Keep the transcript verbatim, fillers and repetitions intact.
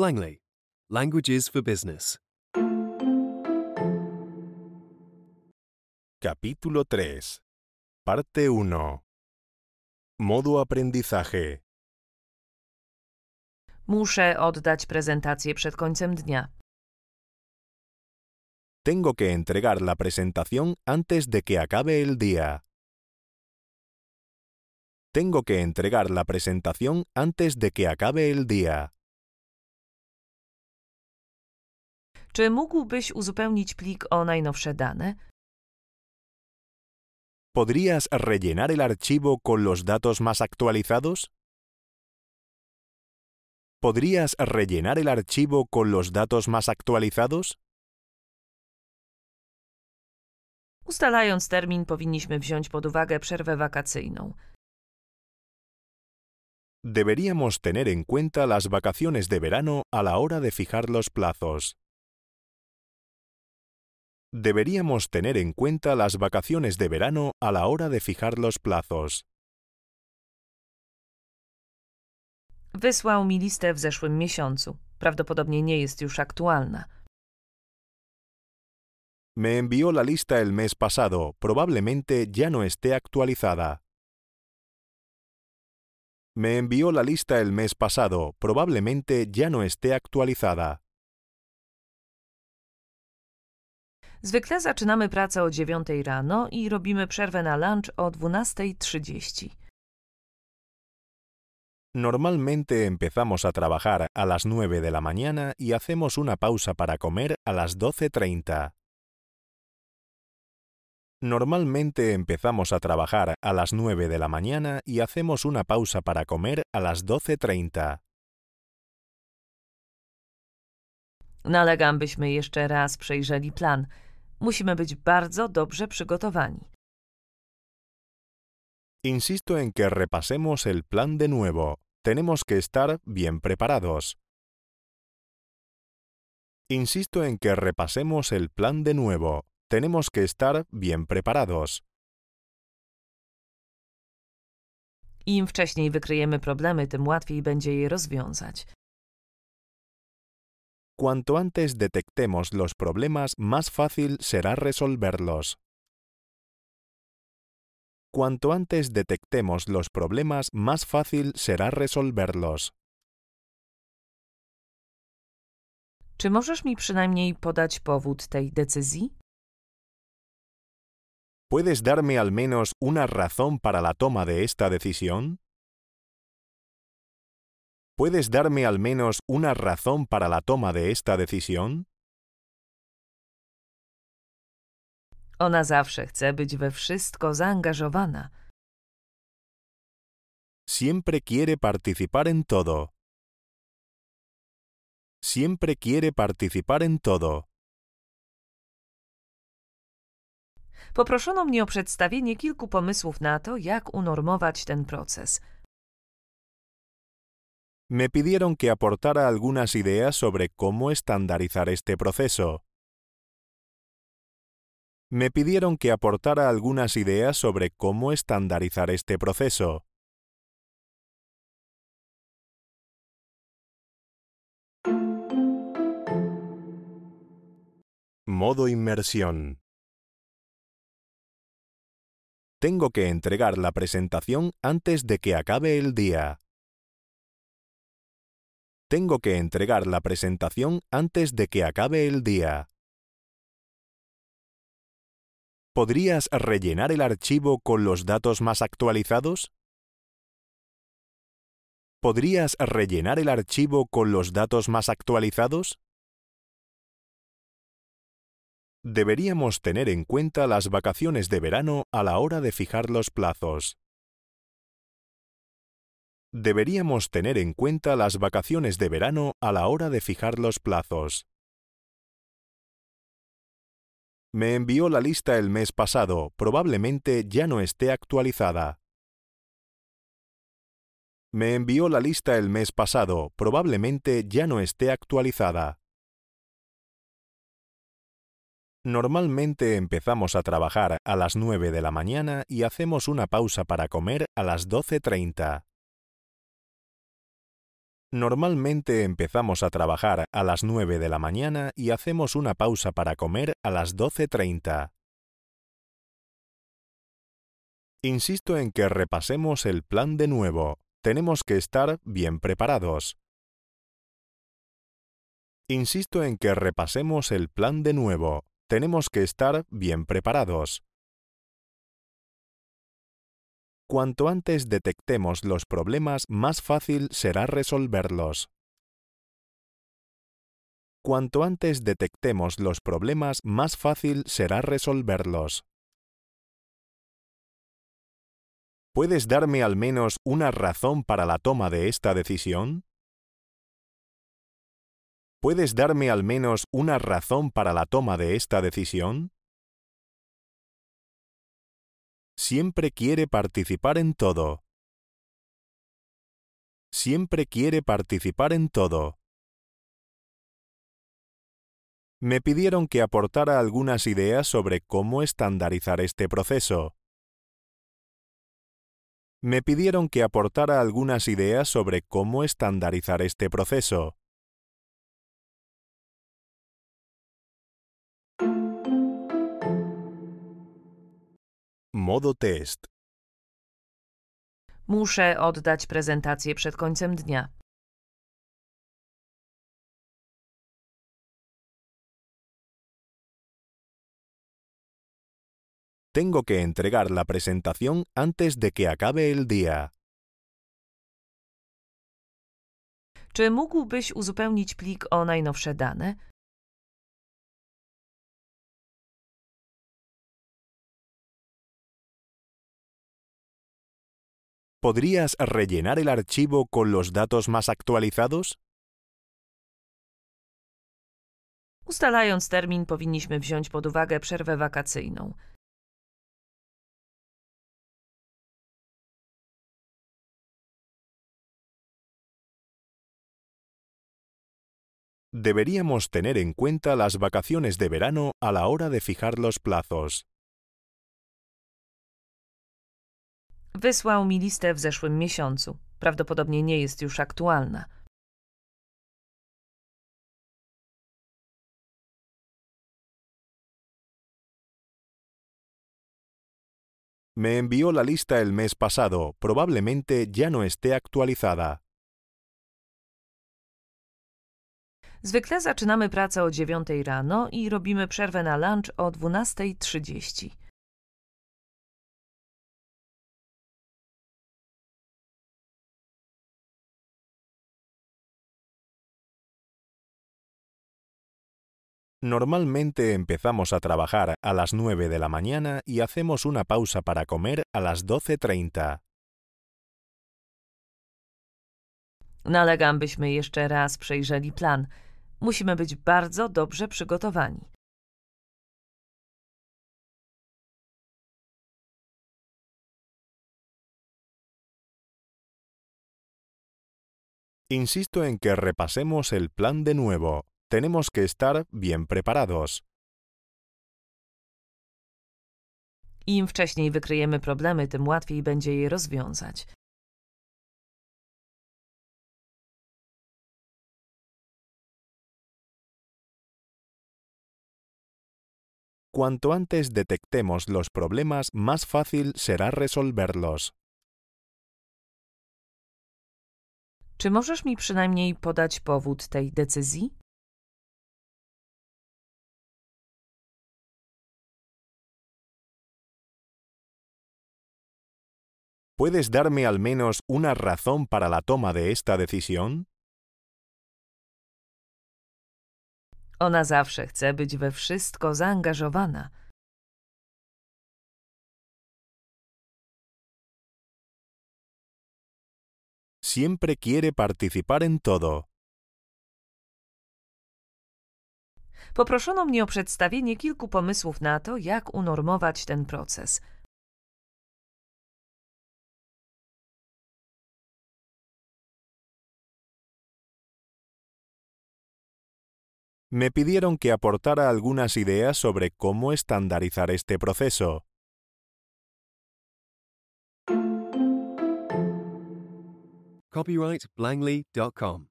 Langley, Languages for Business. Capítulo tres. Parte uno. Modo aprendizaje. Muszę oddać prezentację przed końcem dnia. Tengo que entregar la presentación antes de que acabe el día. Tengo que entregar la presentación antes de que acabe el día. Czy mógłbyś uzupełnić plik o najnowsze dane? ¿Podrías rellenar el archivo con los datos más actualizados? ¿Podrías rellenar el archivo con los datos más actualizados? Ustalając termin, powinniśmy wziąć pod uwagę przerwę wakacyjną. Deberíamos tener en cuenta las vacaciones de verano a la hora de fijar los plazos. Deberíamos tener en cuenta las vacaciones de verano a la hora de fijar los plazos. Wysłał mi listę w zeszłym miesiącu. Prawdopodobnie nie jest już aktualna. Me envió la lista el mes pasado. Probablemente ya no esté actualizada. Me envió la lista el mes pasado. Probablemente ya no esté actualizada. Zwykle zaczynamy pracę o dziewiątej rano i robimy przerwę na lunch o dwunastej trzydzieści. Normalmente empezamos a trabajar a las nueve de la mañana y hacemos una pausa para comer a las doce treinta. Normalmente empezamos a trabajar a las nueve de la mañana y hacemos una pausa para comer a las doce treinta. Nalegam, byśmy jeszcze raz przejrzeli plan. Musimy być bardzo dobrze przygotowani. Insisto en que repasemos el plan de nuevo. Tenemos que estar bien preparados. Insisto en que repasemos el plan de nuevo. Tenemos que estar bien preparados. Im wcześniej wykryjemy problemy, tym łatwiej będzie je rozwiązać. Cuanto antes detectemos los problemas, más fácil será resolverlos. Cuanto antes detectemos los problemas, más fácil será resolverlos. Czy możesz mi przynajmniej podać powód tej decyzji? ¿Puedes darme al menos una razón para la toma de esta decisión? ¿Puedes darme al menos una razón para la toma de esta decisión? Ona zawsze chce być we wszystko zaangażowana. Siempre quiere participar en todo. Siempre quiere participar en todo. Poproszono mnie o przedstawienie kilku pomysłów na to, jak unormować ten proces. Me pidieron que aportara algunas ideas sobre cómo estandarizar este proceso. Me pidieron que aportara algunas ideas sobre cómo estandarizar este proceso. Modo inmersión. Tengo que entregar la presentación antes de que acabe el día. Tengo que entregar la presentación antes de que acabe el día. ¿Podrías rellenar el archivo con los datos más actualizados? ¿Podrías rellenar el archivo con los datos más actualizados? Deberíamos tener en cuenta las vacaciones de verano a la hora de fijar los plazos. Deberíamos tener en cuenta las vacaciones de verano a la hora de fijar los plazos. Me envió la lista el mes pasado. Probablemente ya no esté actualizada. Me envió la lista el mes pasado. Probablemente ya no esté actualizada. Normalmente empezamos a trabajar a las nueve de la mañana y hacemos una pausa para comer a las doce treinta. Normalmente empezamos a trabajar a las nueve de la mañana y hacemos una pausa para comer a las doce treinta. Insisto en que repasemos el plan de nuevo. Tenemos que estar bien preparados. Insisto en que repasemos el plan de nuevo. Tenemos que estar bien preparados. Cuanto antes detectemos los problemas, más fácil será resolverlos. Cuanto antes detectemos los problemas, más fácil será resolverlos. ¿Puedes darme al menos una razón para la toma de esta decisión? ¿Puedes darme al menos una razón para la toma de esta decisión? Siempre quiere participar en todo. Siempre quiere participar en todo. Me pidieron que aportara algunas ideas sobre cómo estandarizar este proceso. Me pidieron que aportara algunas ideas sobre cómo estandarizar este proceso. Modo test. Muszę oddać prezentację przed końcem dnia. Tengo que entregar la presentación antes de que acabe el día. Czy mógłbyś uzupełnić plik o najnowsze dane? ¿Podrías rellenar el archivo con los datos más actualizados? Ustalając termin, powinniśmy wziąć pod uwagę przerwę wakacyjną. Deberíamos tener en cuenta las vacaciones de verano a la hora de fijar los plazos. Wysłał mi listę w zeszłym miesiącu. Prawdopodobnie nie jest już aktualna. Me envió la lista el mes pasado. Probablemente ya no esté actualizada. Zwykle zaczynamy pracę o dziewiątej rano i robimy przerwę na lunch o dwunastej trzydzieści. Normalmente empezamos a trabajar a las nueve de la mañana y hacemos una pausa para comer a las doce treinta. Nalegam, byśmy jeszcze raz przejrzeli plan. Musimy być bardzo dobrze przygotowani. Insisto en que repasemos el plan de nuevo. Tenemos que estar bien preparados. Im wcześniej wykryjemy problemy, tym łatwiej będzie je rozwiązać. Cuanto antes detectemos los problemas, más fácil será resolverlos. Czy możesz mi przynajmniej podać powód tej decyzji? ¿Puedes darme al menos una razón para la toma de esta decisión? Ona zawsze chce być we wszystko zaangażowana. Siempre quiere participar en todo. Poproszono mnie o przedstawienie kilku pomysłów na to, jak unormować ten proces. Me pidieron que aportara algunas ideas sobre cómo estandarizar este proceso. Copyright langley dot com.